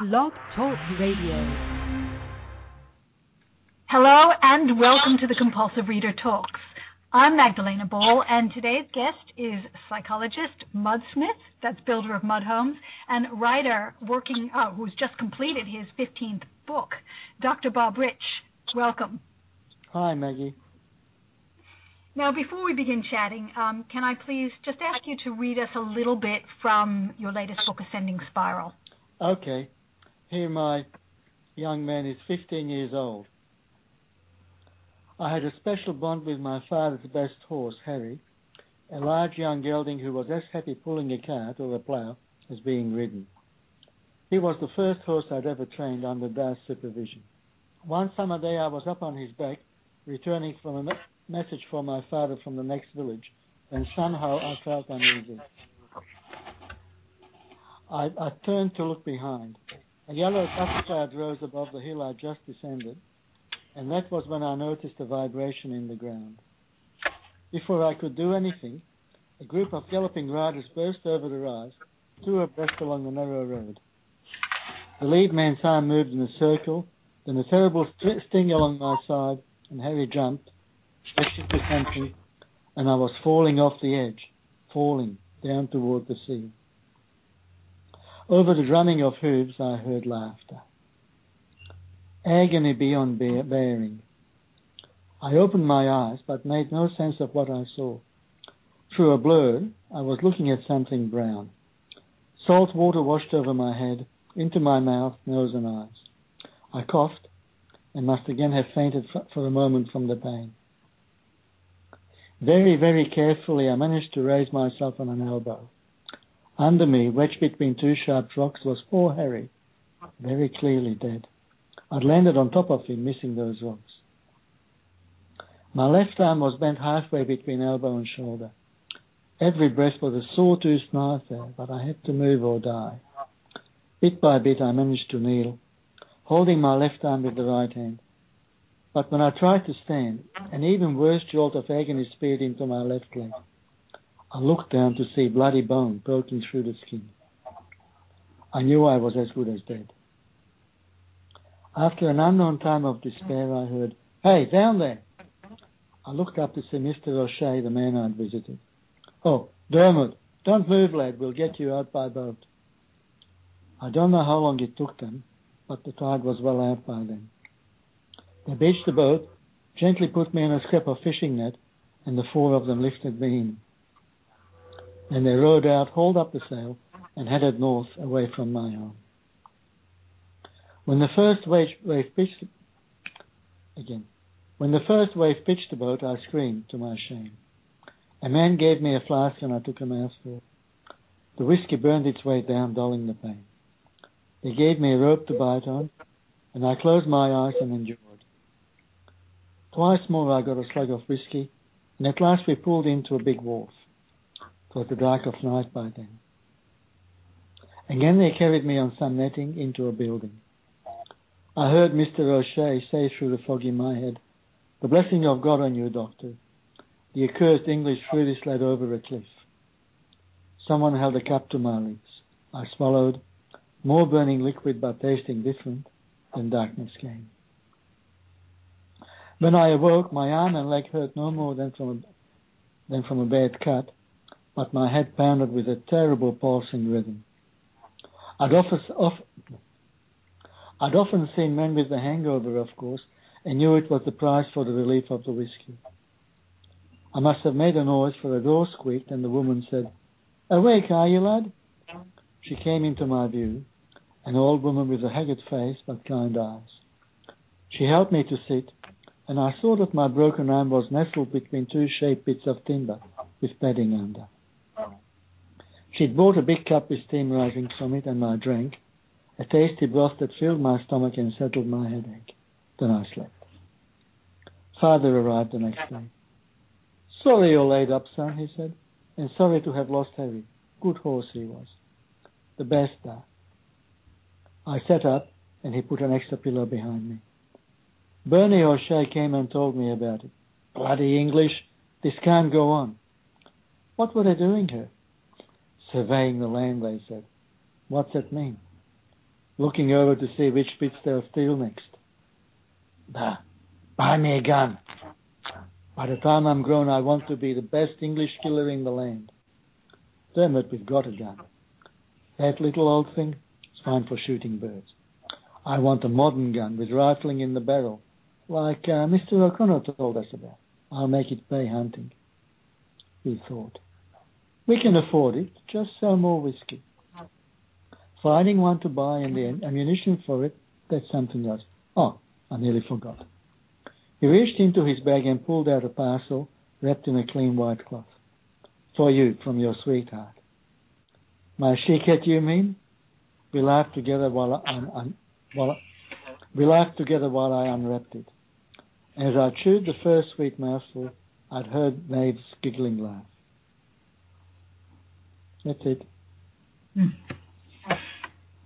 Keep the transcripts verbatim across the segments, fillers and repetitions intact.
Blog Talk Radio. Hello and welcome to the Compulsive Reader Talks. I'm Magdalena Ball, and today's guest is psychologist Mud Smith, that's builder of mud homes, and writer working uh, who's just completed his fifteenth book, Doctor Bob Rich. Welcome. Hi, Maggie. Now, before we begin chatting, um, can I please just ask you to read us a little bit from your latest book, Ascending Spiral? Okay. Here my young man is fifteen years old. I had a special bond with my father's best horse, Harry, a large young gelding who was as happy pulling a cart or a plough as being ridden. He was the first horse I'd ever trained under Dad's supervision. One summer day I was up on his back, returning from a me- message for my father from the next village, and somehow I felt uneasy. I, I turned to look behind. A yellow dust cloud rose above the hill I just descended, and that was when I noticed a vibration in the ground. Before I could do anything, a group of galloping riders burst over the rise, two abreast along the narrow road. The lead man's arm moved in a circle, then a terrible st- sting along my side, and Harry jumped, stretched into something, and I was falling off the edge, falling down toward the sea. Over the drumming of hooves, I heard laughter. Agony beyond bear- bearing. I opened my eyes, but made no sense of what I saw. Through a blur, I was looking at something brown. Salt water washed over my head, into my mouth, nose and eyes. I coughed, and must again have fainted f- for a moment from the pain. Very, very carefully, I managed to raise myself on an elbow. Under me, wedged between two sharp rocks, was poor Harry, very clearly dead. I'd landed on top of him, missing those rocks. My left arm was bent halfway between elbow and shoulder. Every breath was a sawtooth knife there, but I had to move or die. Bit by bit, I managed to kneel, holding my left arm with the right hand. But when I tried to stand, an even worse jolt of agony speared into my left leg. I looked down to see bloody bone poking through the skin. I knew I was as good as dead. After an unknown time of despair, I heard, "Hey, down there!" I looked up to see Mister O'Shea, the man I'd visited. "Oh, Dermot, don't move, lad. We'll get you out by boat." I don't know how long it took them, but the tide was well out by then. They beached the boat, gently put me in a scrap of fishing net, and the four of them lifted me in. Then they rowed out, hauled up the sail, and headed north away from my home. When the first wave, wave pitched again, when the first wave pitched the boat, I screamed to my shame. A man gave me a flask, and I took a mouthful. The whiskey burned its way down, dulling the pain. They gave me a rope to bite on, and I closed my eyes and endured. Twice more I got a slug of whiskey, and at last we pulled into a big wharf. It was the dark of night by then. Again they carried me on some netting into a building. I heard Mister O'Shea say through the fog in my head, "The blessing of God on you, doctor." The accursed English threw this lad over a cliff. Someone held a cup to my lips. I swallowed, more burning liquid but tasting different, and darkness came. When I awoke, my arm and leg hurt no more than from a, than from a bad cut, but my head pounded with a terrible pulsing rhythm. I'd often... Off, I'd often seen men with the hangover, of course, and knew it was the price for the relief of the whiskey. I must have made a noise, for the door squeaked, and the woman said, "Awake, are you, lad?" She came into my view, an old woman with a haggard face but kind eyes. She helped me to sit, and I saw that my broken arm was nestled between two shaped bits of timber with padding under. She'd brought a big cup with steam rising from it, and I drank a tasty broth that filled my stomach and settled my headache. Then I slept. Father arrived the next day. "Sorry you're laid up, son," he said, "and sorry to have lost Harry. Good horse he was. The best there." I sat up, and he put an extra pillow behind me. Bernie O'Shea came and told me about it. "Bloody English. This can't go on." "What were they doing here?" "Surveying the land," they said. "What's that mean?" looking over to see which bits they'll steal next. Bah, buy me a gun. By the time I'm grown, I want to be the best English killer in the land. Dermot, we've got a gun. That little old thing is fine for shooting birds. I want a modern gun with rifling in the barrel, like uh, Mister O'Connor told us about. I'll make it pay hunting, he thought. We can afford it, just sell more whiskey. Finding one to buy and the ammunition for it, that's something else. Oh, I nearly forgot. He reached into his bag and pulled out a parcel wrapped in a clean white cloth. For you, from your sweetheart. My she-cat, you mean? We laughed together while I, un- un- while I- we laughed together while I unwrapped it. As I chewed the first sweet mouthful, I'd heard Maeve's giggling laugh. That's it. Mm.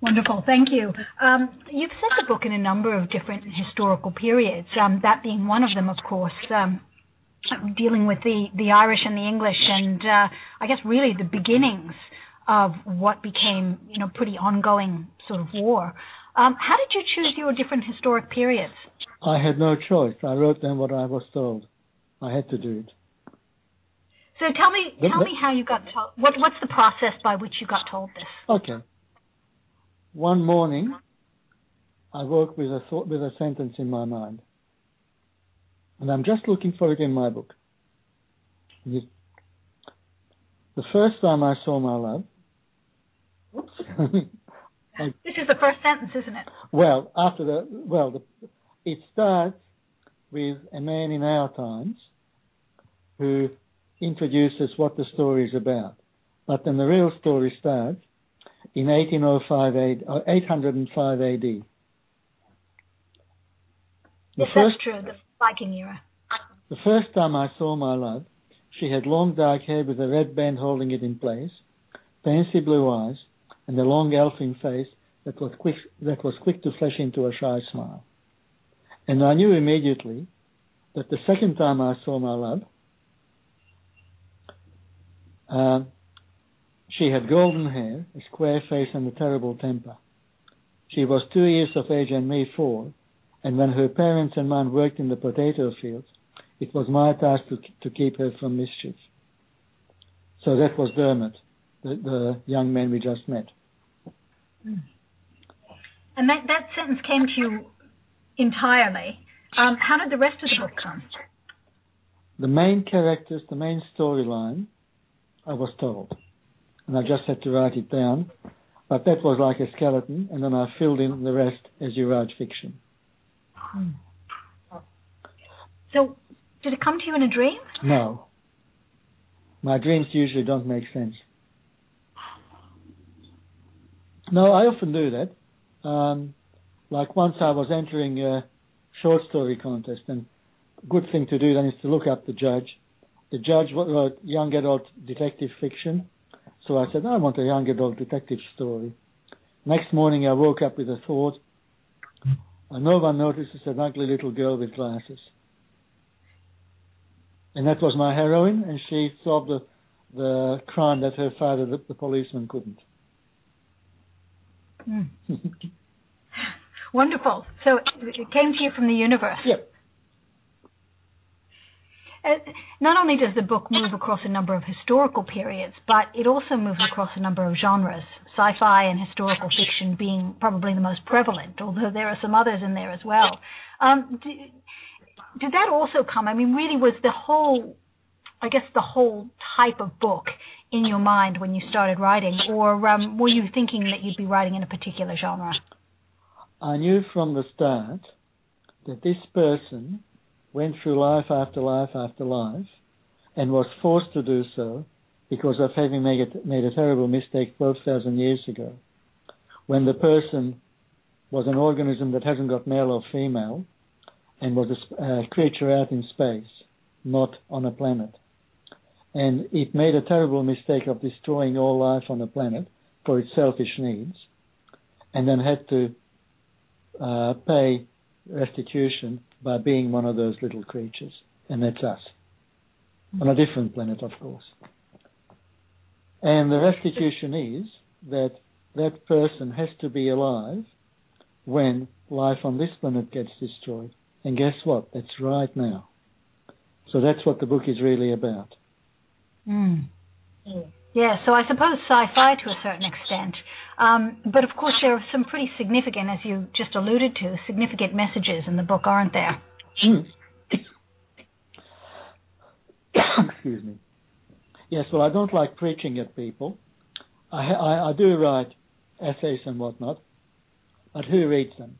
Wonderful, thank you. Um, you've set the book in a number of different historical periods, um, that being one of them, of course, um, dealing with the, the Irish and the English and, uh, I guess, really the beginnings of what became, you know, pretty ongoing sort of war. Um, how did you choose your different historic periods? I had no choice. I wrote down what I was told. I had to do it. So tell me, tell me how you got told. What, what's the process by which you got told this? Okay. One morning, I woke with a thought, with a sentence in my mind, and I'm just looking for it in my book. It, the first time I saw my love. Oops. I, this is the first sentence, isn't it? Well, after the well, the, it starts with a man in our times who introduces what the story is about, but then the real story starts in eighteen oh five, eight oh five A D. The yes, first, that's true, the Viking era. The first time I saw my love, she had long dark hair with a red band holding it in place, fancy blue eyes, and a long elfin face that was quick that was quick to flash into a shy smile. And I knew immediately that the second time I saw my love, uh, she had golden hair, a square face, and a terrible temper. She was two years of age and me four, and when her parents and mine worked in the potato fields, it was my task to, to keep her from mischief. So that was Dermot, the, the young man we just met. And that, that sentence came to you entirely. Um, how did the rest of the book come? The main characters, the main storyline, I was told. And I just had to write it down. But that was like a skeleton, and then I filled in the rest as you write fiction. So, did it come to you in a dream? No. My dreams usually don't make sense. No, I often do that. Um, like once I was entering a short story contest, and a good thing to do then is to look up the judge. The judge wrote young adult detective fiction. So I said, I want a young adult detective story. Next morning, I woke up with a thought. And no one notices an ugly little girl with glasses. And that was my heroine, and she solved the, the crime that her father, the, the policeman, couldn't. Mm. Wonderful. So it came to you from the universe. Yep. Uh, not only does the book move across a number of historical periods, but it also moves across a number of genres, sci-fi and historical fiction being probably the most prevalent, although there are some others in there as well. Um, do, did that also come? I mean, really was the whole, I guess, the whole type of book in your mind when you started writing, or um, were you thinking that you'd be writing in a particular genre? I knew from the start that this person went through life after life after life and was forced to do so because of having made a, made a terrible mistake twelve thousand years ago, when the person was an organism that hasn't got male or female and was a, a creature out in space, not on a planet. And it made a terrible mistake of destroying all life on a planet for its selfish needs, and then had to uh, pay restitution by being one of those little creatures, and that's us, on a different planet, of course. And the restitution is that that person has to be alive when life on this planet gets destroyed. And guess what? That's right now. So that's what the book is really about. Mm. Yeah, so I suppose sci-fi to a certain extent. Um, but, of course, there are some pretty significant, as you just alluded to, significant messages in the book, aren't there? Mm. Excuse me. Yes, well, I don't like preaching at people. I, I, I do write essays and whatnot, but who reads them?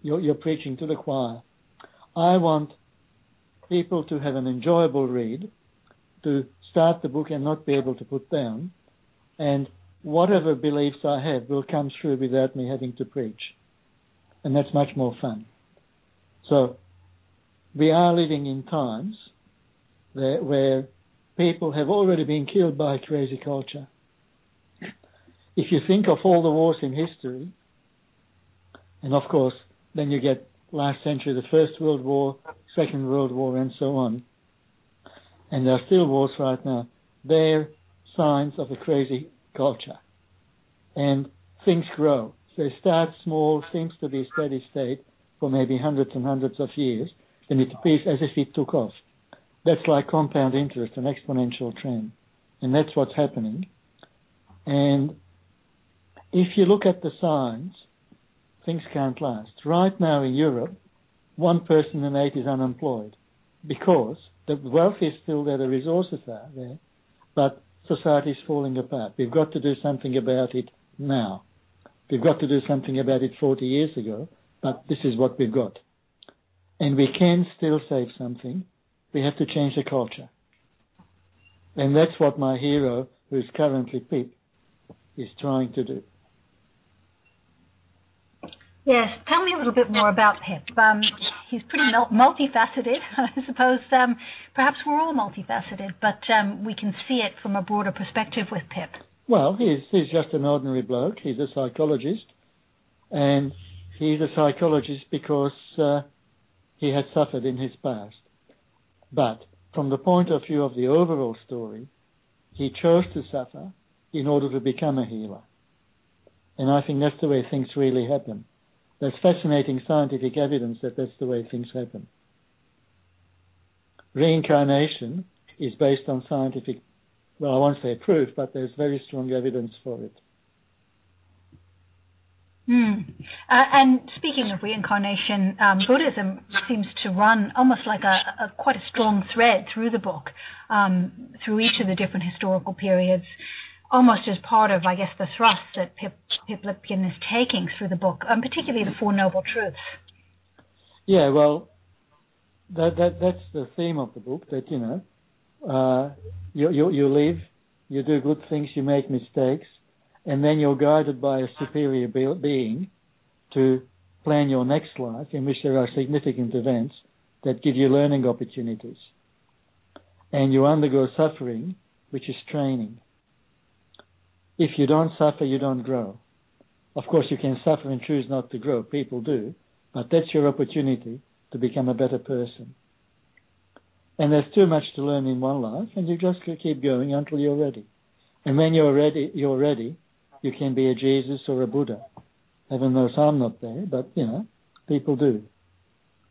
You're, you're preaching to the choir. I want people to have an enjoyable read, to start the book and not be able to put down, and whatever beliefs I have will come through without me having to preach. And that's much more fun. So we are living in times where, where people have already been killed by crazy culture. If you think of all the wars in history, and of course then you get last century, the First World War, Second World War, and so on, and there are still wars right now, they're signs of a crazy culture. And things grow. They start small, seems to be a steady state for maybe hundreds and hundreds of years, then it appears as if it took off. That's like compound interest, an exponential trend. And that's what's happening. And if you look at the signs, things can't last. Right now in Europe, one person in eight is unemployed because the wealth is still there, the resources are there, but society is falling apart. We've got to do something about it now. We've got to do something about it forty years ago, but this is what we've got. And we can still save something. We have to change the culture. And that's what my hero, who is currently Pip, is trying to do. Yes, tell me a little bit more about Pip. Um, he's pretty multifaceted, I suppose. Um, perhaps we're all multifaceted, but um, we can see it from a broader perspective with Pip. Well, he's, he's just an ordinary bloke. He's a psychologist, and he's a psychologist because uh, he has suffered in his past. But from the point of view of the overall story, he chose to suffer in order to become a healer. And I think that's the way things really happen. There's fascinating scientific evidence that that's the way things happen. Reincarnation is based on scientific, well, I won't say proof, but there's very strong evidence for it. Mm. Uh, and speaking of reincarnation, um, Buddhism seems to run almost like a, a quite a strong thread through the book, um, through each of the different historical periods, almost as part of, I guess, the thrust that Pip, Pip Lipkin is taking through the book, and um, particularly the Four Noble Truths. Yeah, well, that, that that's the theme of the book, that, you know, uh, you, you, you live, you do good things, you make mistakes, and then you're guided by a superior being to plan your next life, in which there are significant events that give you learning opportunities. And you undergo suffering, which is training. If you don't suffer, you don't grow. Of course, you can suffer and choose not to grow. People do. But that's your opportunity to become a better person. And there's too much to learn in one life, and you just keep going until you're ready. And when you're ready, you're ready. You can be a Jesus or a Buddha. Heaven knows I'm not there, but, you know, people do.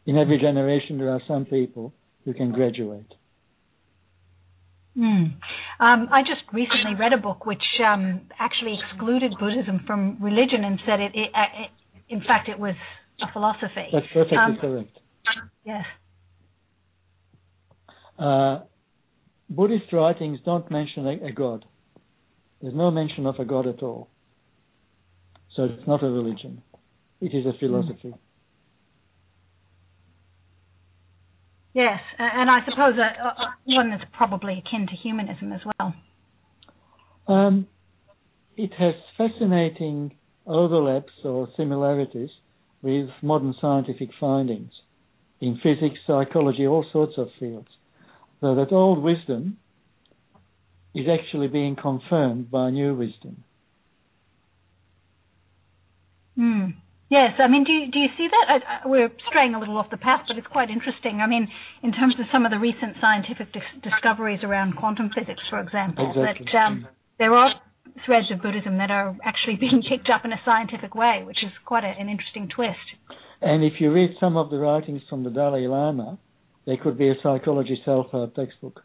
In every generation, there are some people who can graduate. Mm. Um, I just recently read a book which um, actually excluded Buddhism from religion and said it, it, it, in fact, it was a philosophy. That's perfectly um, correct. Yes. Uh, Buddhist writings don't mention a, a god. There's no mention of a god at all. So it's not a religion. It is a philosophy. Yes, and I suppose a, a, one that's probably akin to humanism as well. Um, it has fascinating overlaps or similarities with modern scientific findings in physics, psychology, all sorts of fields. So that old wisdom is actually being confirmed by new wisdom. Mm. Yes, I mean, do you, do you see that? I, I, we're straying a little off the path, but it's quite interesting. I mean, in terms of some of the recent scientific dis- discoveries around quantum physics, for example, exactly. that um, there are threads of Buddhism that are actually being picked up in a scientific way, which is quite a, an interesting twist. And if you read some of the writings from the Dalai Lama, there could be a psychology self-help textbook.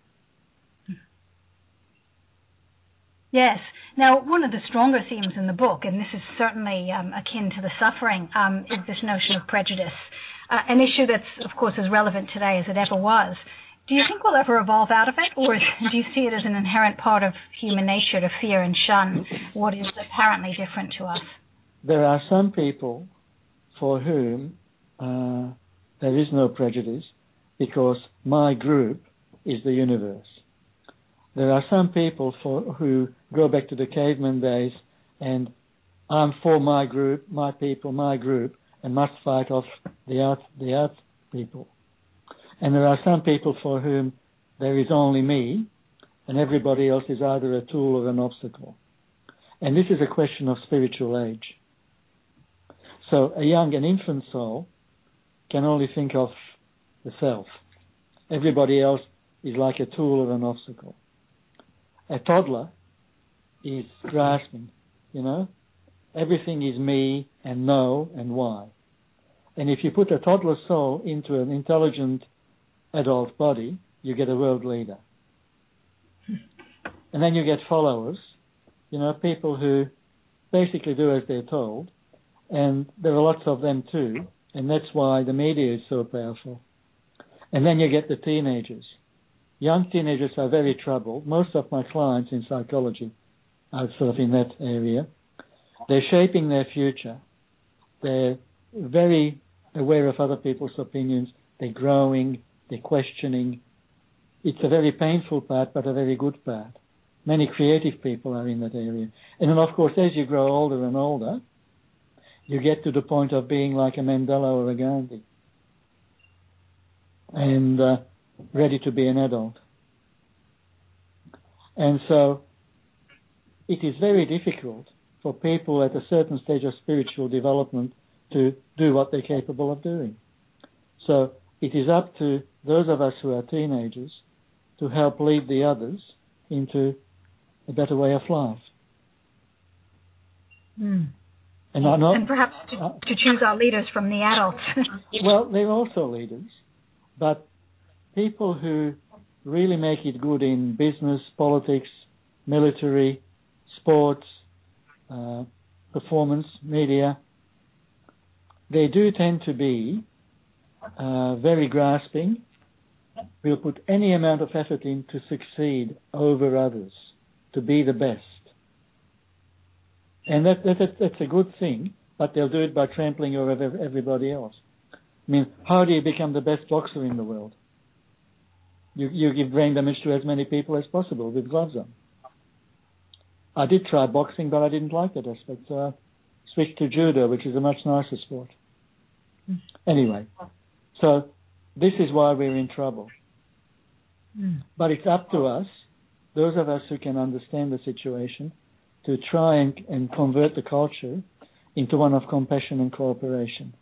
Yes. Now, one of the stronger themes in the book, and this is certainly um, akin to the suffering, um, is this notion of prejudice, uh, an issue that's, of course, as relevant today as it ever was. Do you think we'll ever evolve out of it, or do you see it as an inherent part of human nature to fear and shun what is apparently different to us? There are some people for whom uh, there is no prejudice because my group is the universe. There are some people for who go back to the caveman days and I'm for my group, my people, my group, and must fight off the out, the out people. And there are some people for whom there is only me and everybody else is either a tool or an obstacle. And this is a question of spiritual age. So a young and infant soul can only think of the self. Everybody else is like a tool or an obstacle. A toddler is grasping, you know. Everything is me and no and why. And if you put a toddler soul into an intelligent adult body, you get a world leader. And then you get followers, you know, people who basically do as they're told, and there are lots of them too, and that's why the media is so powerful. And then you get the teenagers. Young teenagers are very troubled. Most of my clients in psychology are sort of in that area. They're shaping their future. They're very aware of other people's opinions. They're growing. They're questioning. It's a very painful part, but a very good part. Many creative people are in that area. And then, of course, as you grow older and older, you get to the point of being like a Mandela or a Gandhi and uh, ready to be an adult. And so it is very difficult for people at a certain stage of spiritual development to do what they're capable of doing. So it is up to those of us who are teenagers to help lead the others into a better way of life. Mm. And, I'm not, and perhaps to, uh, to choose our leaders from the adults. Well, they're also leaders, but people who really make it good in business, politics, military, sports, uh, performance, media, they do tend to be Uh, very grasping, will put any amount of effort in to succeed over others, to be the best. And that, that, that that's a good thing, but they'll do it by trampling over everybody else. I mean, how do you become the best boxer in the world? You, you give brain damage to as many people as possible with gloves on. I did try boxing, but I didn't like that aspect, so I switched to judo, which is a much nicer sport. Anyway, so this is why we're in trouble. Mm. But it's up to us, those of us who can understand the situation, to try and, and convert the culture into one of compassion and cooperation.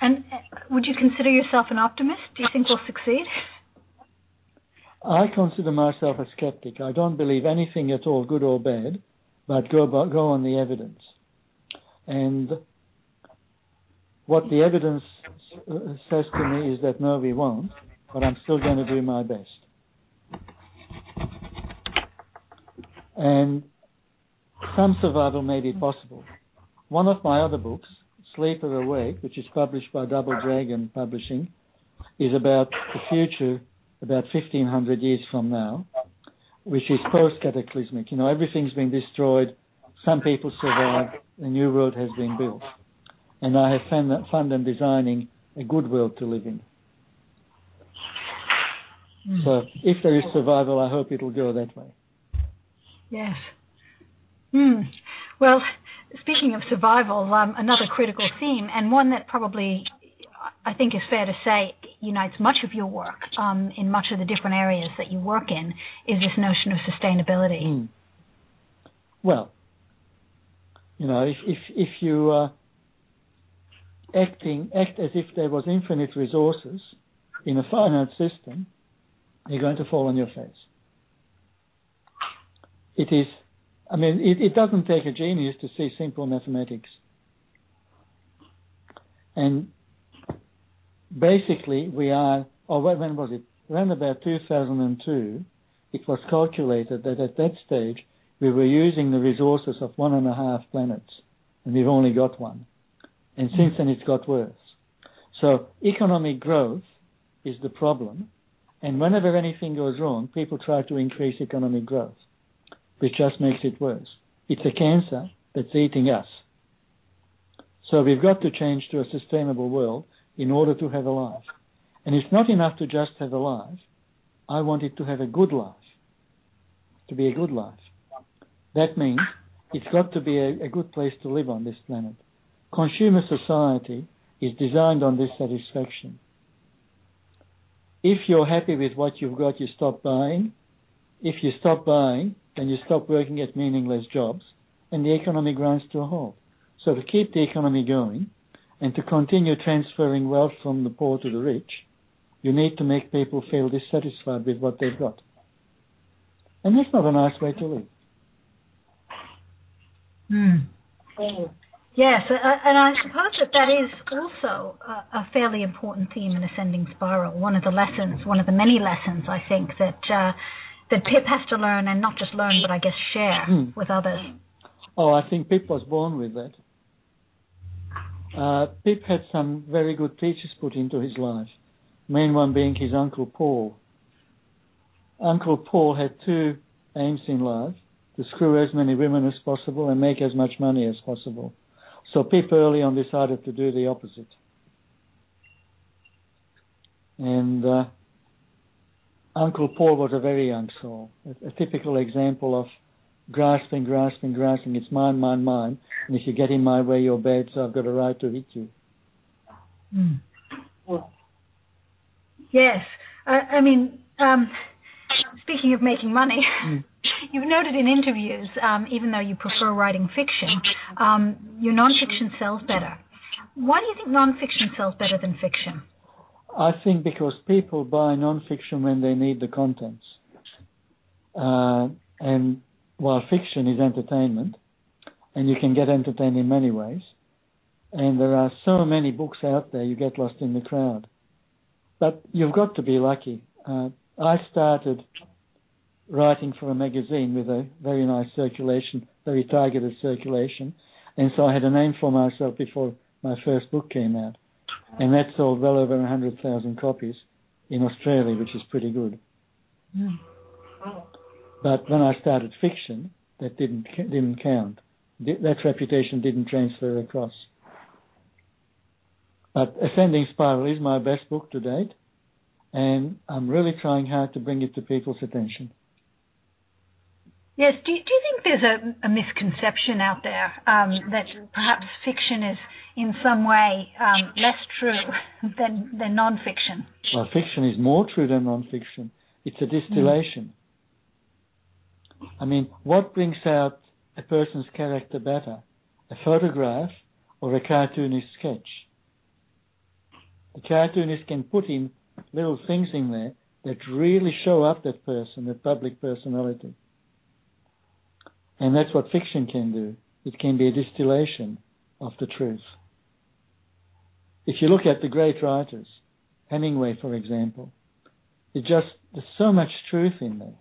And would you consider yourself an optimist? Do you think we'll succeed? I consider myself a skeptic. I don't believe anything at all, good or bad, but go, go on the evidence. And what the evidence says to me is that no, we won't, but I'm still going to do my best. And some survival may be possible. One of my other books, Sleeper Awake, which is published by Double Dragon Publishing, is about the future, about fifteen hundred years from now, which is post-cataclysmic. You know, everything's been destroyed. Some people survive. The new world has been built. And I have found, found them designing a good world to live in. Mm. So if there is survival, I hope it'll go that way. Yes. Mm. Well, speaking of survival, um, another critical theme, and one that probably I think is fair to say unites much of your work um, in much of the different areas that you work in, is this notion of sustainability. Mm. Well, you know, if if, if you uh, acting act as if there was infinite resources in a finite system, you're going to fall on your face. it is, I mean, it, it doesn't take a genius to see simple mathematics. And basically we are, or when was it? Around about two thousand two, it was calculated that at that stage we were using the resources of one and a half planets, and we've only got one. And since then it's got worse. So economic growth is the problem, and whenever anything goes wrong, people try to increase economic growth, which just makes it worse. It's a cancer that's eating us. So we've got to change to a sustainable world in order to have a life. And it's not enough to just have a life. I want it to have a good life, to be a good life. That means it's got to be a, a good place to live on this planet. Consumer society is designed on this satisfaction. If you're happy with what you've got, you stop buying. If you stop buying, then you stop working at meaningless jobs, and the economy grinds to a halt. So to keep the economy going and to continue transferring wealth from the poor to the rich, you need to make people feel dissatisfied with what they've got. And that's not a nice way to live. Mm. Yes, and I suppose that that is also a fairly important theme in Ascending Spiral, one of the lessons, one of the many lessons, I think, that uh, that Pip has to learn, and not just learn, but I guess share mm. with others. Oh, I think Pip was born with that. Uh, Pip had some very good teachers put into his life, main one being his Uncle Paul. Uncle Paul had two aims in life, to screw as many women as possible and make as much money as possible. So Pip early on decided to do the opposite. And uh, Uncle Paul was a very young soul, a, a typical example of grasping, grasping, grasping, it's mine, mine, mine, and if you get in my way, you're bad, so I've got a right to hit you. Mm. Well. Yes. Uh, I mean, um, speaking of making money, mm. you've noted in interviews, um, even though you prefer writing fiction, um, your nonfiction sells better. Why do you think nonfiction sells better than fiction? I think because people buy nonfiction when they need the contents. Uh, and while fiction is entertainment, and you can get entertained in many ways, and there are so many books out there, you get lost in the crowd. But you've got to be lucky. Uh, I started writing for a magazine with a very nice circulation, very targeted circulation, and so I had a name for myself before my first book came out. And that sold well over one hundred thousand copies in Australia, which is pretty good. Mm. But when I started fiction, that didn't didn't count. That reputation didn't transfer across. But Ascending Spiral is my best book to date, and I'm really trying hard to bring it to people's attention. Yes, do you, do you think there's a, a misconception out there um, that perhaps fiction is in some way um, less true than, than non-fiction? Well, fiction is more true than non-fiction. It's a distillation. Mm. I mean, what brings out a person's character better, a photograph or a cartoonist sketch? The cartoonist can put in little things in there that really show up that person, that public personality. And that's what fiction can do. It can be a distillation of the truth. If you look at the great writers, Hemingway, for example, it just, there's so much truth in there.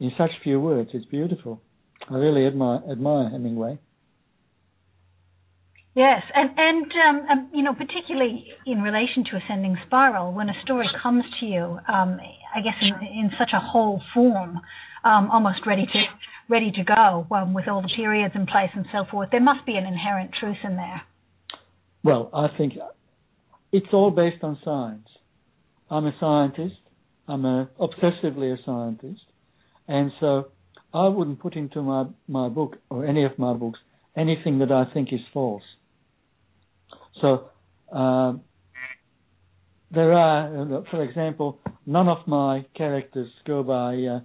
In such few words, it's beautiful. I really admire, admire Hemingway. Yes, and, and um, um, you know, particularly in relation to Ascending Spiral, when a story comes to you, um, I guess in, in such a whole form, um, almost ready to ready to go, um, with all the periods in place and so forth, there must be an inherent truth in there. Well, I think it's all based on science. I'm a scientist. I'm a, obsessively a scientist. And so I wouldn't put into my, my book, or any of my books, anything that I think is false. So uh, there are, for example, none of my characters go by uh,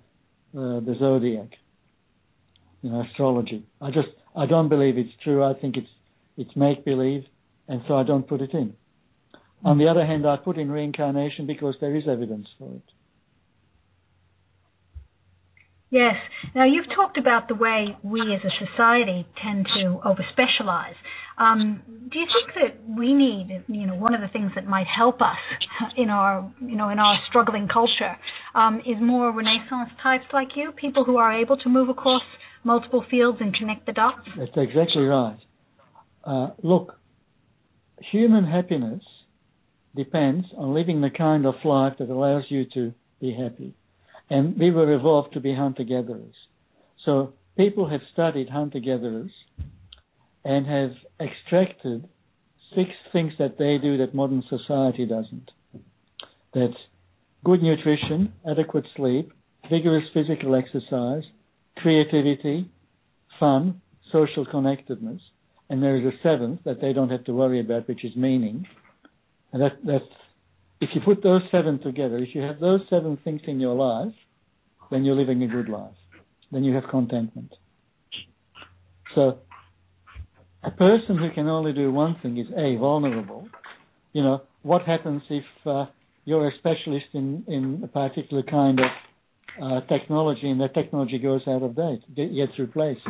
uh, the zodiac, you know, astrology. I just, I don't believe it's true. I think it's it's make-believe, and so I don't put it in. On the other hand, I put in reincarnation because there is evidence for it. Yes. Now, you've talked about the way we as a society tend to over-specialize. Um, do you think that we need, you know, one of the things that might help us in our, you know, in our struggling culture um, is more Renaissance types like you, people who are able to move across multiple fields and connect the dots? That's exactly right. Uh, look, human happiness depends on living the kind of life that allows you to be happy. And we were evolved to be hunter-gatherers. So people have studied hunter-gatherers and have extracted six things that they do that modern society doesn't. That's good nutrition, adequate sleep, vigorous physical exercise, creativity, fun, social connectedness. And there is a seventh that they don't have to worry about, which is meaning. And that, that's, if you put those seven together, if you have those seven things in your life, then you're living a good life. Then you have contentment. So a person who can only do one thing is, A, vulnerable. You know, what happens if uh, you're a specialist in, in a particular kind of uh, technology and that technology goes out of date, gets replaced?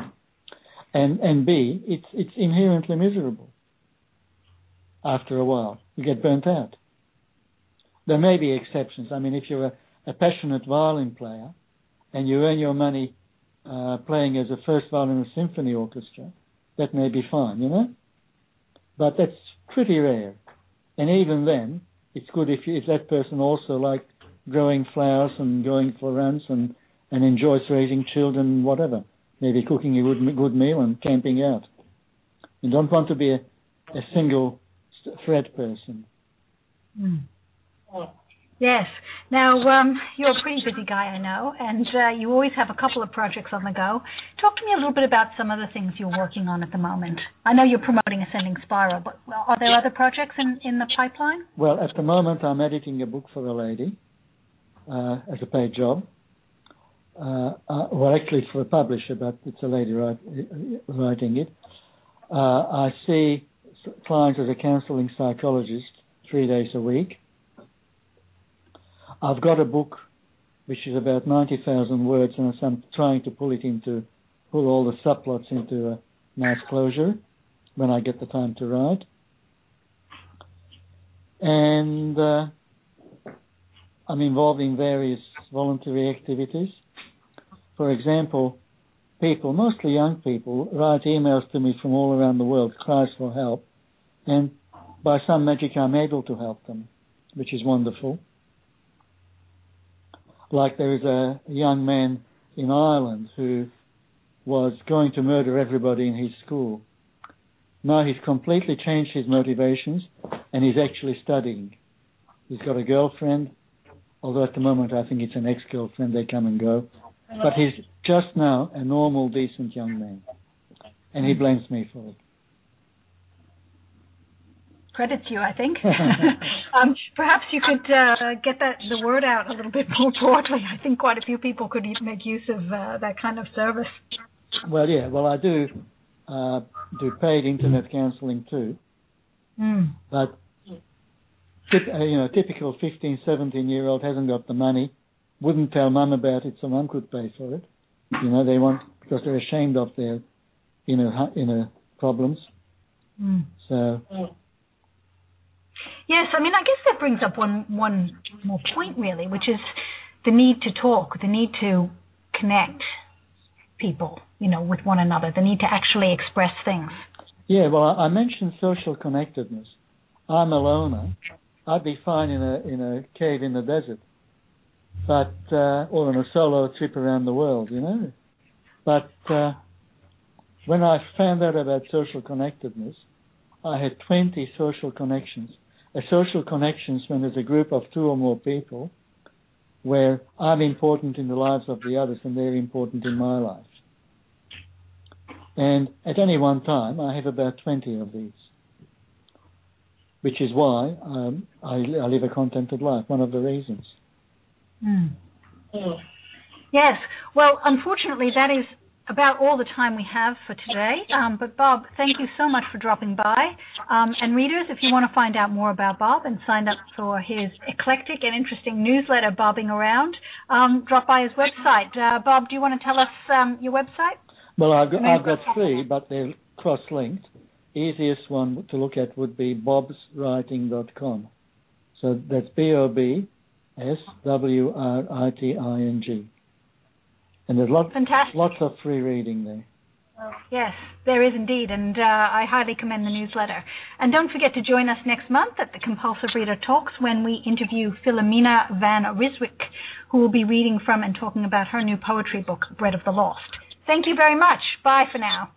And, and B, it's, it's inherently miserable. After a while, you get burnt out. There may be exceptions. I mean, if you're a, a passionate violin player and you earn your money uh, playing as a first violin in a symphony orchestra, that may be fine, you know? But that's pretty rare. And even then, it's good if, you, if that person also liked growing flowers and going for runs and, and enjoys raising children and whatever. Maybe cooking a good, good meal and camping out. You don't want to be a, a single thread person. Mm. Yes. Now, um, you're a pretty busy guy, I know, and uh, you always have a couple of projects on the go. Talk to me a little bit about some of the things you're working on at the moment. I know you're promoting Ascending Spiral, but are there other projects in, in the pipeline? Well, at the moment, I'm editing a book for a lady uh, as a paid job. Uh, uh, well, actually, for a publisher, but it's a lady write, writing it. Uh, I see clients as a counseling psychologist three days a week. I've got a book which is about ninety thousand words, and I'm trying to pull it into, pull all the subplots into a nice closure when I get the time to write. And uh, I'm involved in various voluntary activities. For example, people, mostly young people, write emails to me from all around the world, cries for help, and by some magic I'm able to help them, which is wonderful. Like there is a young man in Ireland who was going to murder everybody in his school. Now he's completely changed his motivations and he's actually studying. He's got a girlfriend, although at the moment I think it's an ex-girlfriend, they come and go. But he's just now a normal, decent young man. And he blames me for it. Credits you, I think. um, perhaps you could uh, get that, the word out a little bit more broadly. I think quite a few people could make use of uh, that kind of service. Well, yeah. Well, I do uh, do paid internet counselling too. Mm. But you know, typical fifteen, seventeen-year-old hasn't got the money, wouldn't tell mum about it, so mum could pay for it. You know, they want because they're ashamed of their inner inner problems. Mm. So. Yes, I mean, I guess that brings up one one more point, really, which is the need to talk, the need to connect people, you know, with one another, the need to actually express things. Yeah, well, I mentioned social connectedness. I'm a loner. I'd be fine in a in a cave in the desert, but uh, or on a solo trip around the world, you know. But uh, when I found out about social connectedness, I had twenty social connections. A social connections when there's a group of two or more people where I'm important in the lives of the others and they're important in my life. And at any one time, I have about twenty of these, which is why um, I, I live a contented life, one of the reasons. Mm. Yes. Well, unfortunately, that is about all the time we have for today. Um, but, Bob, thank you so much for dropping by. Um, and, readers, if you want to find out more about Bob and sign up for his eclectic and interesting newsletter, Bobbing Around, um, drop by his website. Uh, Bob, do you want to tell us um, your website? Well, I've got, I've got three, but they're cross-linked. Easiest one to look at would be bobs writing dot com. So that's B O B S W R I T I N G. And there's lots, lots of free reading there. Yes, there is indeed, and uh, I highly commend the newsletter. And don't forget to join us next month at the Compulsive Reader Talks when we interview Philomena van Ryswyk, who will be reading from and talking about her new poetry book, Bread of the Lost. Thank you very much. Bye for now.